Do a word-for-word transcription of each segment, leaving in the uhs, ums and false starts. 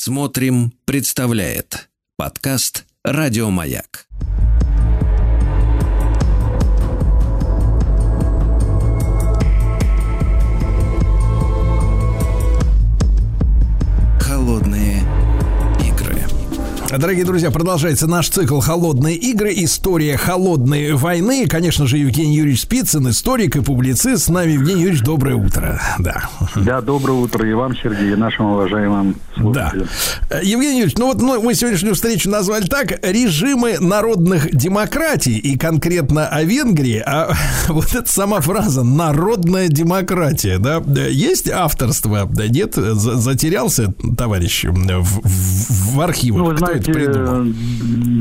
Смотрим, представляет подкаст «Радио Маяк». Холодные игры. Дорогие друзья, продолжается наш цикл «Холодные игры». История холодной войны. Конечно же, Евгений Юрьевич Спицын, историк и публицист. С нами, Евгений Юрьевич, доброе утро. Да, да, доброе утро и вам, Сергей, и нашим уважаемым слушателям. Да. Евгений Юрьевич, ну вот ну, мы сегодняшнюю встречу назвали так: «Режимы народных демократий», и конкретно о Венгрии. А вот эта сама фраза «народная демократия», да, есть авторство? Да нет? Затерялся, товарищ, в, в, в архивах? Ну, вы знаете,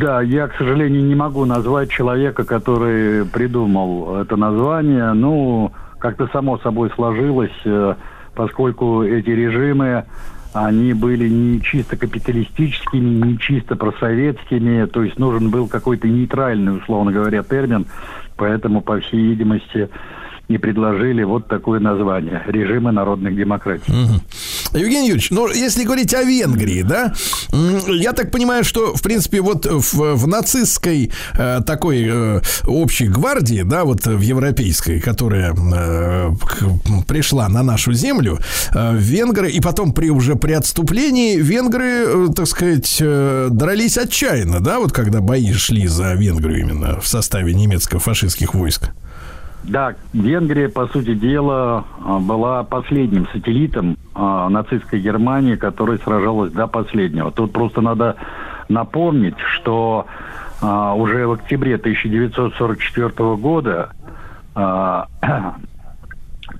да, я, к сожалению, не могу назвать человека, который придумал это название. Ну, как-то само собой сложилось, поскольку эти режимы, они были не чисто капиталистическими, не чисто просоветскими. То есть нужен был какой-то нейтральный, условно говоря, термин. Поэтому, по всей видимости, не предложили вот такое название — режимы народных демократий. Угу. Евгений Юрьевич, ну, если говорить о Венгрии, да, я так понимаю, что, в принципе, вот в, в нацистской э, такой э, общей гвардии, да, вот в европейской, которая э, к, пришла на нашу землю, э, венгры, и потом при, уже при отступлении венгры, э, так сказать, э, дрались отчаянно, да, вот когда бои шли за Венгрию именно в составе немецко-фашистских войск. Да, Венгрия, по сути дела, была последним сателлитом э, нацистской Германии, которая сражалась до последнего. Тут просто надо напомнить, что э, уже в октябре тысяча девятьсот сорок четвёртого года, э,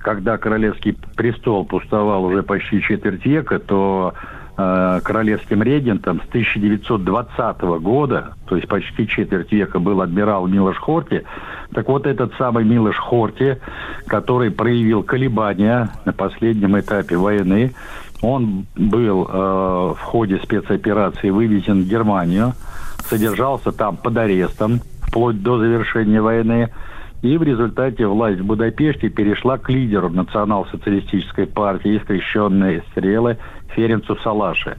когда королевский престол пустовал уже почти четверть века, то э, королевским регентом с тысяча девятьсот двадцатого года, то есть почти четверть века, был адмирал Милош Хорти. Так вот, этот самый Милош Хорти, который проявил колебания на последнем этапе войны, он был э, в ходе спецоперации вывезен в Германию, содержался там под арестом вплоть до завершения войны, и в результате власть в Будапеште перешла к лидеру национал-социалистической партии «Скрещенные стрелы» Ференцу Салаше,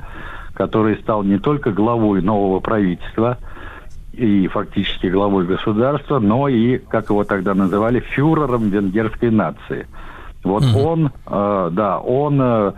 который стал не только главой нового правительства и фактически главой государства, но и, как его тогда называли, фюрером венгерской нации. Вот mm-hmm. он, э, да, он э,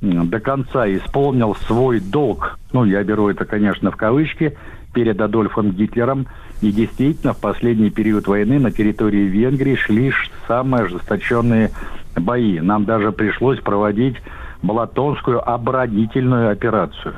до конца исполнил свой долг, ну, я беру это, конечно, в кавычки, перед Адольфом Гитлером, и действительно в последний период войны на территории Венгрии шли самые ожесточенные бои. Нам даже пришлось проводить Балатонскую оборонительную операцию.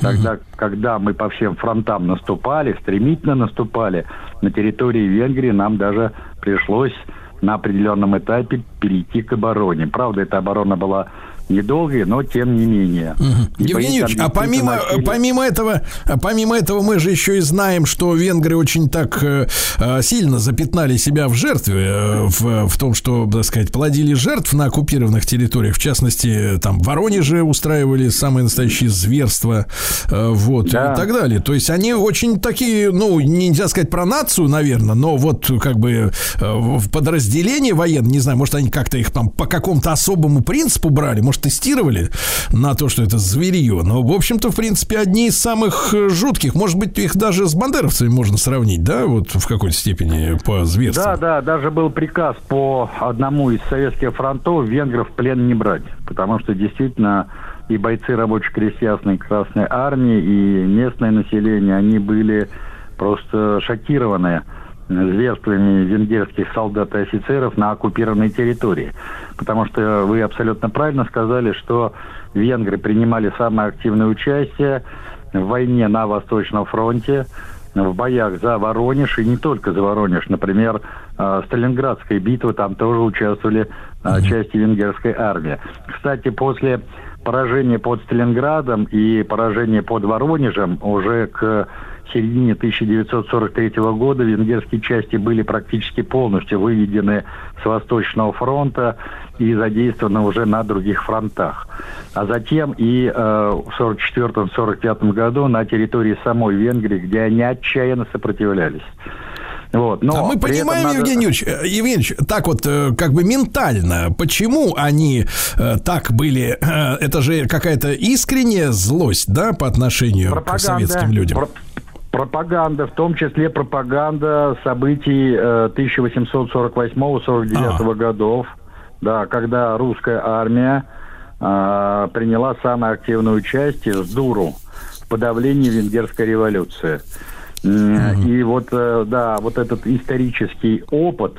Тогда, когда мы по всем фронтам наступали, стремительно наступали, на территории Венгрии нам даже пришлось на определенном этапе перейти к обороне. Правда, эта оборона была недолгие, но тем не менее. Угу. Евгений Юрьевич, а помимо, насилие... помимо, этого, помимо этого мы же еще и знаем, что венгры очень так э, сильно запятнали себя в жертве, э, в, в том, что, так сказать, плодили жертв на оккупированных территориях. В частности, там в Воронеже устраивали самые настоящие зверства, э, вот, да, и так далее. То есть они очень такие, ну, нельзя сказать про нацию, наверное, но вот как бы э, в подразделении военных, не знаю, может, они как-то их там по какому-то особому принципу брали, может, тестировали на то, что это зверье. Но, в общем-то, в принципе, одни из самых жутких. Может быть, их даже с бандеровцами можно сравнить, да, вот в какой-то степени по зверству. Да, да, даже был приказ по одному из советских фронтов венгров в плен не брать, потому что, действительно, и бойцы рабоче-крестьянской Красной Армии, и местное население, они были просто шокированы зверствами венгерских солдат и офицеров на оккупированной территории. Потому что вы абсолютно правильно сказали, что венгры принимали самое активное участие в войне на Восточном фронте, в боях за Воронеж, и не только за Воронеж. Например, Сталинградская битва, там тоже участвовали части венгерской армии. Кстати, после поражения под Сталинградом и поражения под Воронежем уже к в середине тысяча девятьсот сорок третьего года венгерские части были практически полностью выведены с Восточного фронта и задействованы уже на других фронтах. А затем и э, в сорок четвёртом сорок пятом году на территории самой Венгрии, где они отчаянно сопротивлялись. Вот, но а мы понимаем, надо... Евгений Юрьевич, Евгений Юрьевич, так вот, как бы ментально, почему они э, так были? Э, это же какая-то искренняя злость, да, по отношению пропаганда, к советским людям? Проп... Пропаганда, в том числе пропаганда событий э, тысяча восемьсот сорок восьмого сорок девятого а. годов, да, когда русская армия э, приняла самое активное участие с дуру в подавлении венгерской революции. Mm-hmm. И вот, да, вот этот исторический опыт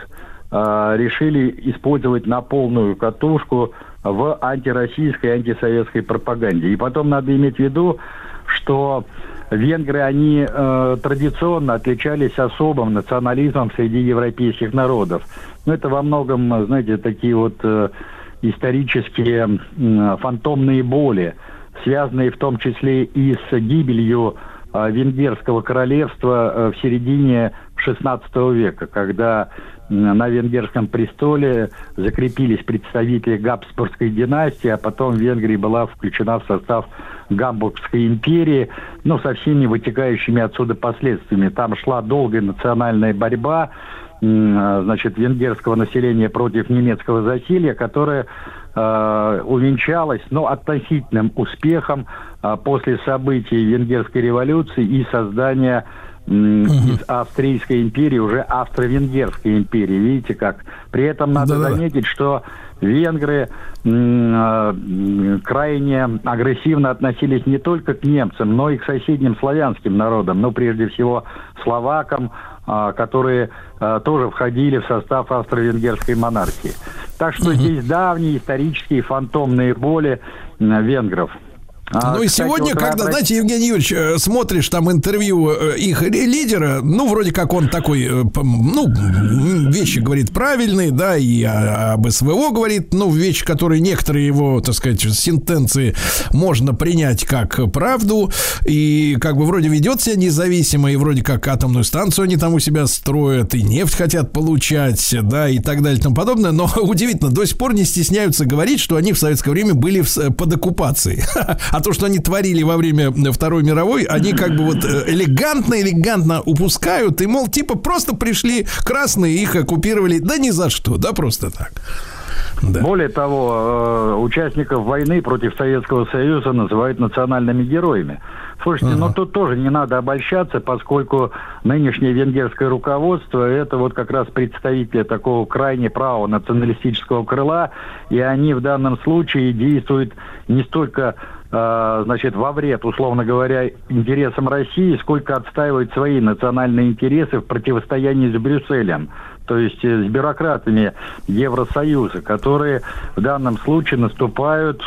э, решили использовать на полную катушку в антироссийской, антисоветской пропаганде. И потом надо иметь в виду, что венгры, они э, традиционно отличались особым национализмом среди европейских народов. Но это во многом, знаете, такие вот э, исторические э, фантомные боли, связанные в том числе и с гибелью венгерского королевства в середине шестнадцатого века, когда на венгерском престоле закрепились представители Габсбургской династии, а потом Венгрия была включена в состав Гамбургской империи, ну, со всеми вытекающими отсюда последствиями. Там шла долгая национальная борьба, значит, венгерского населения против немецкого засилья, которая увенчалась, но относительным успехом после событий венгерской революции и создания из Австрийской империи уже Австро-Венгерской империи. Видите как? При этом надо да. заметить, что венгры крайне агрессивно относились не только к немцам, но и к соседним славянским народам, но прежде всего словакам, которые тоже входили в состав австро-венгерской монархии. Так что здесь давние исторические фантомные боли венгров. А, ну и кстати, сегодня, вот когда, обращ... знаете, Евгений Юрьевич, смотришь там интервью их лидера, ну, вроде как он такой, ну, вещи говорит правильные, да, и об СВО говорит, ну, вещи, которые некоторые его, так сказать, сентенции можно принять как правду, и как бы вроде ведет себя независимо, и вроде как атомную станцию они там у себя строят, и нефть хотят получать, да, и так далее и тому подобное, но удивительно, до сих пор не стесняются говорить, что они в советское время были под оккупацией. А то, что они творили во время Второй мировой, они как бы вот элегантно-элегантно упускают. И, мол, типа просто пришли красные, их оккупировали. Да ни за что, да просто так. Да. Более того, участников войны против Советского Союза называют национальными героями. Слушайте, ага. но тут тоже не надо обольщаться, поскольку нынешнее венгерское руководство – это вот как раз представители такого крайне правого националистического крыла, и они в данном случае действуют не столько, значит, во вред, условно говоря, интересам России, сколько отстаивают свои национальные интересы в противостоянии с Брюсселем, то есть с бюрократами Евросоюза, которые в данном случае наступают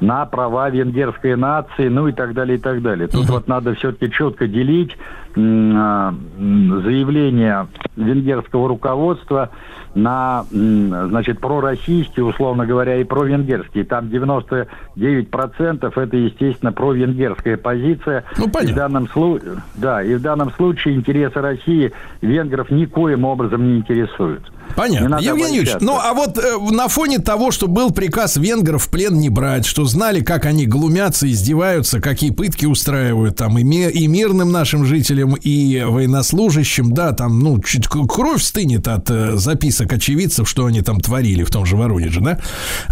на права венгерской нации, ну и так далее, и так далее. Тут вот надо все-таки четко делить заявление венгерского руководства на, значит, пророссийские, условно говоря, и провенгерские. Там девяносто девять процентов это, естественно, провенгерская позиция. Ну, понятно. И в данном слу... Да, и в данном случае интересы России венгров никоим образом не интересуют. Понятно. Евгений Юрьевич, ну а вот э, на фоне того, что был приказ венгров в плен не брать, что знали, как они глумятся, издеваются, какие пытки устраивают там и, ми- и мирным нашим жителям, и военнослужащим, да, там, ну, чуть кровь стынет от э, записок очевидцев, что они там творили в том же Воронеже, да?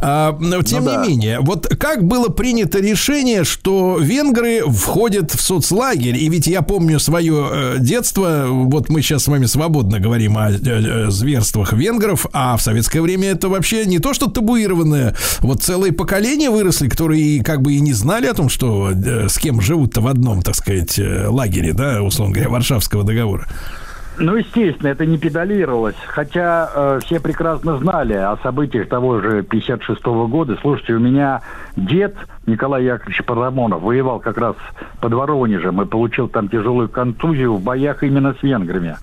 А, но, тем ну, не да. менее, вот как было принято решение, что венгры входят в соцлагерь, и ведь я помню свое э, детство, вот мы сейчас с вами свободно говорим о э, э, зверствах венгров, а в советское время это вообще не то, что табуированное. Вот целые поколения выросли, которые как бы и не знали о том, что с кем живут-то в одном, так сказать, лагере, да, условно говоря, Варшавского договора. Ну, естественно, это не педалировалось. Хотя э, все прекрасно знали о событиях того же пятьдесят шестого года. Слушайте, у меня дед Николай Яковлевич Парамонов воевал как раз под Воронежем и получил там тяжелую контузию в боях именно с венграми.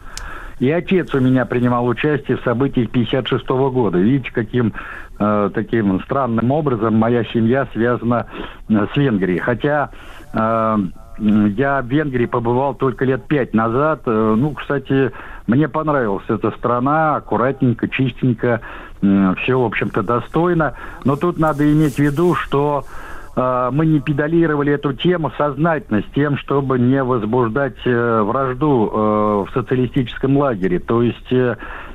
И отец у меня принимал участие в событиях пятьдесят шестого года. Видите, каким э, таким странным образом моя семья связана э, с Венгрией. Хотя э, я в Венгрии побывал только лет пять назад. Э, ну, кстати, мне понравилась эта страна. Аккуратненько, чистенько. Э, все, в общем-то, достойно. Но тут надо иметь в виду, что мы не педалировали эту тему сознательно с тем, чтобы не возбуждать вражду в социалистическом лагере. То есть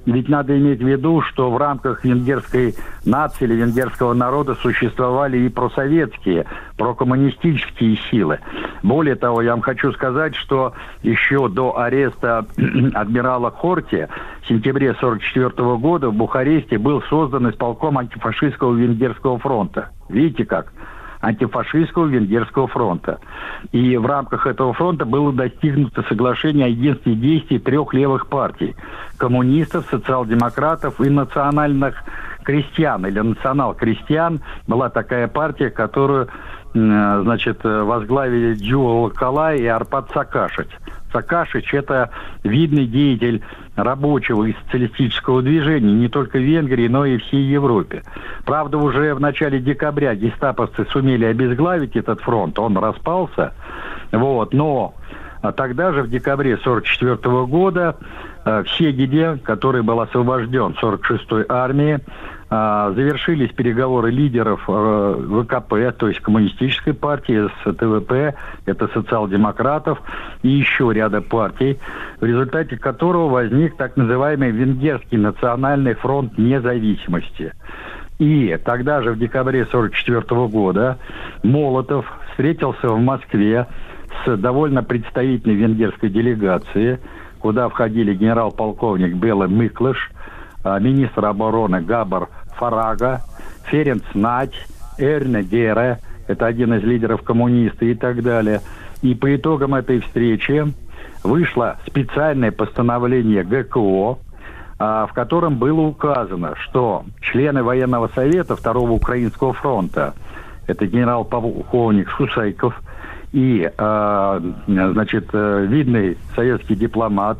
ведь надо иметь в виду, что в рамках венгерской нации или венгерского народа существовали и просоветские, прокоммунистические силы. Более того, я вам хочу сказать, что еще до ареста адмирала Хорти в сентябре сорок четвёртого года в Бухаресте был создан исполком антифашистского венгерского фронта. Видите как? Антифашистского венгерского фронта. И в рамках этого фронта было достигнуто соглашение о единстве действий трех левых партий – коммунистов, социал-демократов и национальных крестьян, или национал-крестьян. Была такая партия, которую, значит, возглавили Джуэлл Калай и Арпад Сакашич. Сакашич – это видный деятель рабочего и социалистического движения не только в Венгрии, но и всей Европе. Правда, уже в начале декабря гестаповцы сумели обезглавить этот фронт, он распался. Вот. Но тогда же, в декабре сорок четвёртого года, в Сегеде, который был освобожден сорок шестой армией, завершились переговоры лидеров вэ ка пэ, то есть коммунистической партии, эс тэ вэ пэ, это социал-демократов, и еще ряда партий, в результате которого возник так называемый Венгерский национальный фронт независимости. И тогда же, в декабре сорок четвёртого года, Молотов встретился в Москве с довольно представительной венгерской делегацией, куда входили генерал-полковник Бела Миклош, министр обороны Габор Фараго, Ференц Надь, Эрне Гере, это один из лидеров коммунисты, и так далее. И по итогам этой встречи вышло специальное постановление гэ ка о, в котором было указано, что члены военного совета Второго Украинского фронта, это генерал-полковник Шусайков и, значит, видный советский дипломат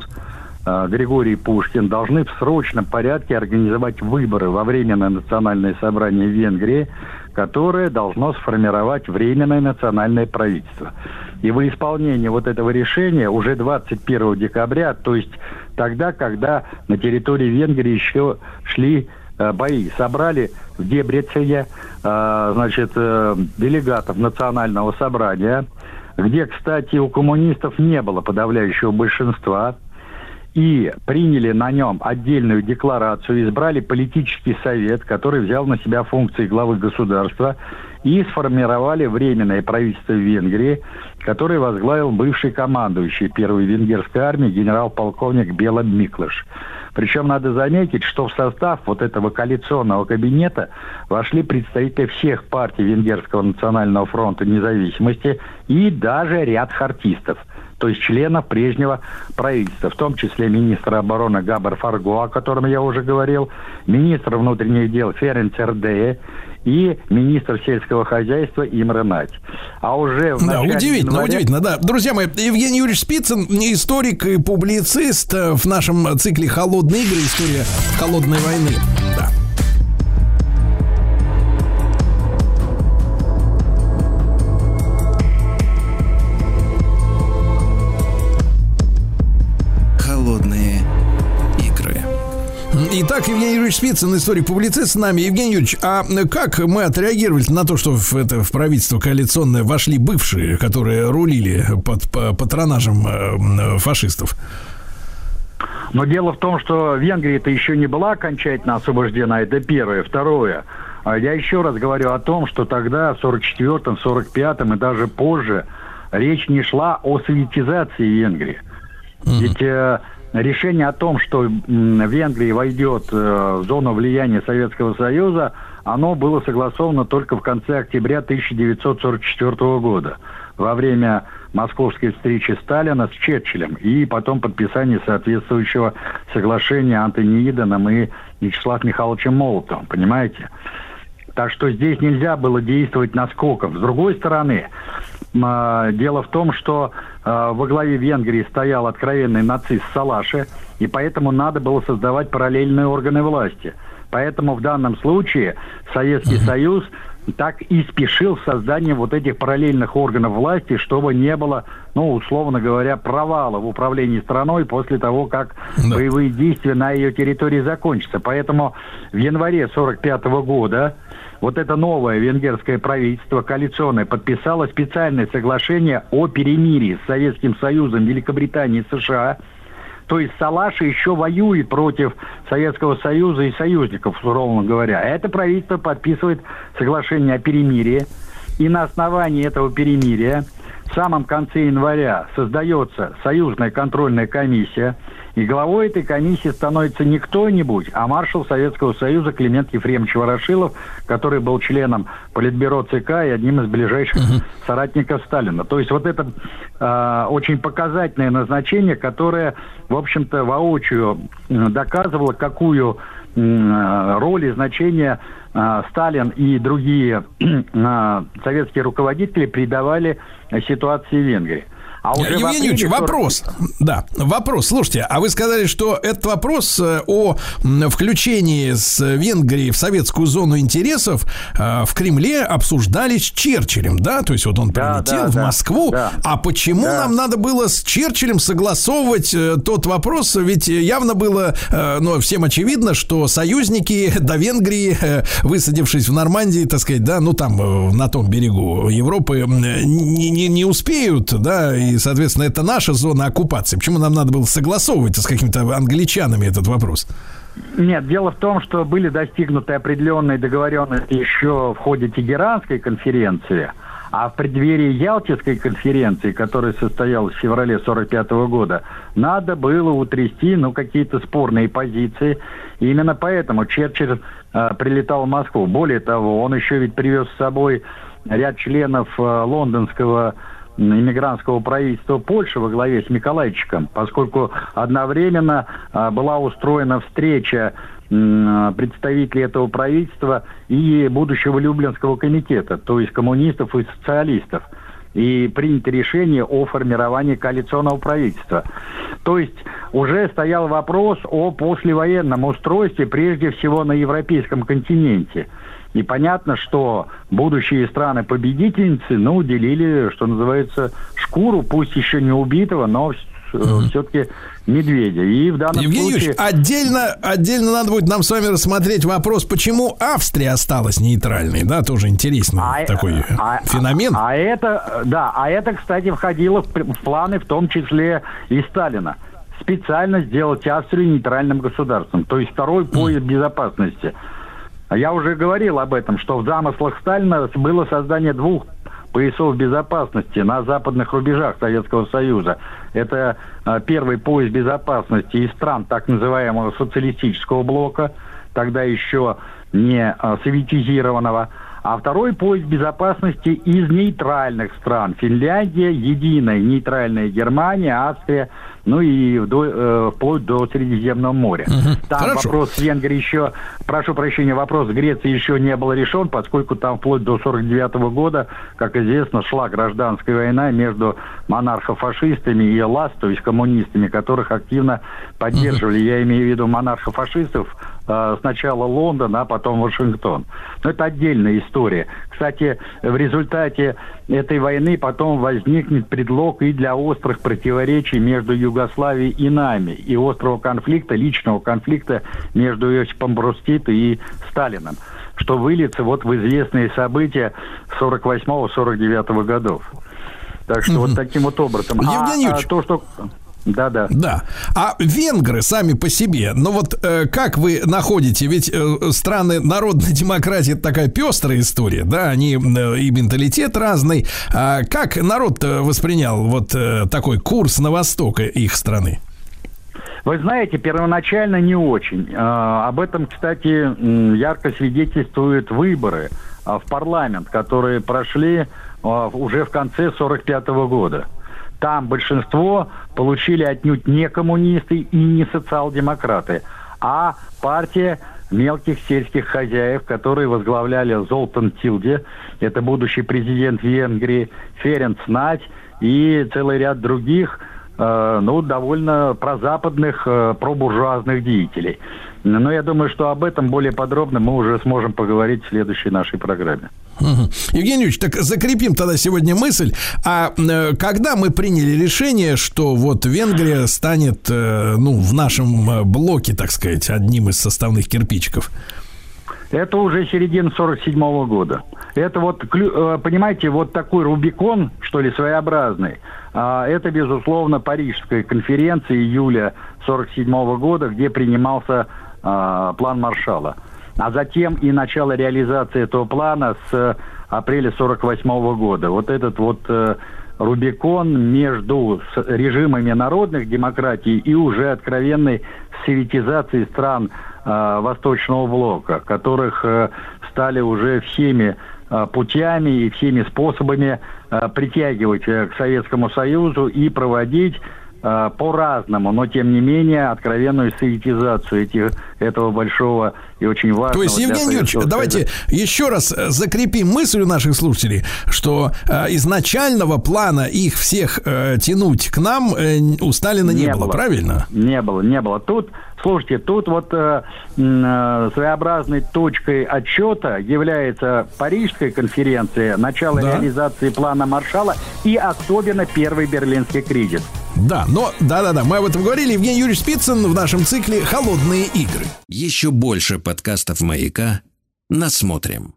Григорий Пушкин, должны в срочном порядке организовать выборы во Временное национальное собрание Венгрии, которое должно сформировать Временное национальное правительство. И во исполнение вот этого решения уже двадцать первого декабря, то есть тогда, когда на территории Венгрии еще шли бои, собрали в Дебрецене, значит, делегатов национального собрания, где, кстати, у коммунистов не было подавляющего большинства, и приняли на нем отдельную декларацию, избрали политический совет, который взял на себя функции главы государства, и сформировали Временное правительство Венгрии, которое возглавил бывший командующий первой венгерской армии генерал-полковник Бела Миклош. Причем надо заметить, что в состав вот этого коалиционного кабинета вошли представители всех партий Венгерского национального фронта независимости и даже ряд хартистов, то есть членов прежнего правительства, в том числе министр обороны Габор Фарго, о котором я уже говорил, министр внутренних дел Ференц Эрде и министр сельского хозяйства Имранать. А уже в начале... Да, удивительно, января... удивительно, да. Друзья мои, Евгений Юрьевич Спицын, историк и публицист, в нашем цикле «Холодные игры. История холодной войны». Да. Итак, Евгений Юрьевич Спицын, историк-публицист, с нами. Евгений Юрьевич, а как мы отреагировали на то, что в, это, в правительство коалиционное вошли бывшие, которые рулили под по, патронажем э, фашистов? Но дело в том, что Венгрия-то еще не была окончательно освобождена, это первое. Второе, я еще раз говорю о том, что тогда, в сорок четвёртом, сорок пятом и даже позже, речь не шла о советизации Венгрии. Mm-hmm. Ведь... Э, решение о том, что Венгрия войдет в зону влияния Советского Союза, оно было согласовано только в конце октября тысяча девятьсот сорок четвёртого года, во время московской встречи Сталина с Черчиллем и потом подписания соответствующего соглашения Антони Иденом и Вячеславом Михайловичем Молотовым, понимаете? Так что здесь нельзя было действовать наскоком. С другой стороны, дело в том, что во главе Венгрии стоял откровенный нацист Салаше, и поэтому надо было создавать параллельные органы власти. Поэтому в данном случае Советский uh-huh. Союз так и спешил с созданием вот этих параллельных органов власти, чтобы не было, ну, условно говоря, провала в управлении страной после того, как uh-huh. боевые действия на ее территории закончатся. Поэтому в январе сорок пятого года вот это новое венгерское правительство коалиционное подписало специальное соглашение о перемирии с Советским Союзом, Великобританией и США. То есть Салаше еще воюет против Советского Союза и союзников, ровно говоря. Это правительство подписывает соглашение о перемирии. И на основании этого перемирия в самом конце января создается союзная контрольная комиссия. И главой этой комиссии становится не кто-нибудь, а маршал Советского Союза Климент Ефремович Ворошилов, который был членом Политбюро ЦК и одним из ближайших uh-huh. соратников Сталина. То есть вот это э, очень показательное назначение, которое, в общем-то, воочию доказывало, какую э, роль и значение э, Сталин и другие э, советские руководители придавали ситуации в Венгрии. А Евгений Юрьевич, вопрос. Да, вопрос. Слушайте, а вы сказали, что этот вопрос о включении с Венгрии в советскую зону интересов в Кремле обсуждали с Черчиллем, да? То есть вот он прилетел да, да, в Москву. Да, а почему да. нам надо было с Черчиллем согласовывать тот вопрос? Ведь явно было, ну, всем очевидно, что союзники до Венгрии, высадившись в Нормандии, так сказать, да, ну, там, на том берегу Европы, не, не, не успеют, да, и, соответственно, это наша зона оккупации. Почему нам надо было согласовывать с какими-то англичанами этот вопрос? Нет, дело в том, что были достигнуты определенные договоренности еще в ходе Тегеранской конференции, а в преддверии Ялтинской конференции, которая состоялась в феврале тысяча девятьсот сорок пятого года, надо было утрясти, ну, какие-то спорные позиции. И именно поэтому Черчилль э, прилетал в Москву. Более того, он еще ведь привез с собой ряд членов э, лондонского иммигрантского правительства Польши во главе с Миколайчиком, поскольку одновременно а, была устроена встреча м, представителей этого правительства и будущего Люблинского комитета, то есть коммунистов и социалистов. И принято решение о формировании коалиционного правительства. То есть уже стоял вопрос о послевоенном устройстве, прежде всего на европейском континенте. И понятно, что будущие страны-победительницы, ну, делили, что называется, шкуру, пусть еще не убитого, но mm-hmm. все-таки медведя. И в данном Евгений случае... Юрьевич, отдельно, отдельно надо будет нам с вами рассмотреть вопрос, почему Австрия осталась нейтральной, да, тоже интересный а, такой а, феномен. А, а это, да, а это, кстати, входило в, в планы, в том числе и Сталина. Специально сделать Австрию нейтральным государством, то есть второй пояс mm-hmm. безопасности. Я уже говорил об этом, что в замыслах Сталина было создание двух поясов безопасности на западных рубежах Советского Союза. Это первый пояс безопасности из стран так называемого социалистического блока, тогда еще не советизированного, а второй пояс безопасности из нейтральных стран. Финляндия, единая нейтральная Германия, Австрия, ну и вдоль, вплоть до Средиземного моря. Угу. Там Хорошо. вопрос с Венгрией еще, прошу прощения, вопрос с Грецией еще не был решен, поскольку там вплоть до сорок девятого года, как известно, шла гражданская война между монархофашистами и ЛАЗ, то есть коммунистами, которых активно поддерживали, угу. я имею в виду монархофашистов, сначала Лондон, а потом Вашингтон. Но это отдельная история. Кстати, в результате этой войны потом возникнет предлог и для острых противоречий между Югославией и нами, и острого конфликта, личного конфликта между Иосипом Брос Титом и Сталином, что выльется вот в известные события сорок восьмого — сорок девятого годов. Так что mm-hmm. вот таким вот образом. Евгений Юрьевич, а, то, что... Да, да. Да. А венгры сами по себе, ну вот э, как вы находите, ведь э, страны народной демократии — это такая пестрая история, да, они э, и менталитет разный. А как народ воспринял вот э, такой курс на восток их страны? Вы знаете, первоначально не очень. Э, об этом, кстати, ярко свидетельствуют выборы в парламент, которые прошли э, уже в конце сорок пятого года. Там большинство получили отнюдь не коммунисты и не социал-демократы, а партия мелких сельских хозяев, которые возглавляли Золтан Тилде, это будущий президент Венгрии, Ференц Надь и целый ряд других, э, ну, довольно прозападных, э, пробуржуазных деятелей. Но я думаю, что об этом более подробно мы уже сможем поговорить в следующей нашей программе. Угу. Евгений Юрьевич, так закрепим тогда сегодня мысль. А э, когда мы приняли решение, что вот Венгрия станет, э, ну, в нашем блоке, так сказать, одним из составных кирпичиков? Это уже середина сорок седьмого года. Это вот, понимаете, вот такой Рубикон, что ли, своеобразный. Это, безусловно, Парижская конференция июля сорок седьмого года, где принимался план Маршалла. А затем и начало реализации этого плана с апреля сорок восьмого года. Вот этот вот Рубикон между режимами народных демократий и уже откровенной советизацией стран э, Восточного блока, которых э, стали уже всеми э, путями и всеми способами э, притягивать э, к Советскому Союзу и проводить э, по-разному, но тем не менее откровенную советизацию этих, этого большого и очень важного. То есть, Евгений Юрьевич, давайте еще раз закрепим мысль у наших слушателей, что э, изначального плана их всех э, тянуть к нам э, у Сталина не, не было, было, правильно? Не было, не было. Тут, слушайте, тут вот э, э, своеобразной точкой отчета является Парижская конференция, начало да. реализации плана Маршалла и особенно первый берлинский кризис. Да, но, да-да-да, мы об этом говорили. Евгений Юрьевич Спицын в нашем цикле «Холодные игры». Еще больше подкастов «Маяка» насмотрим.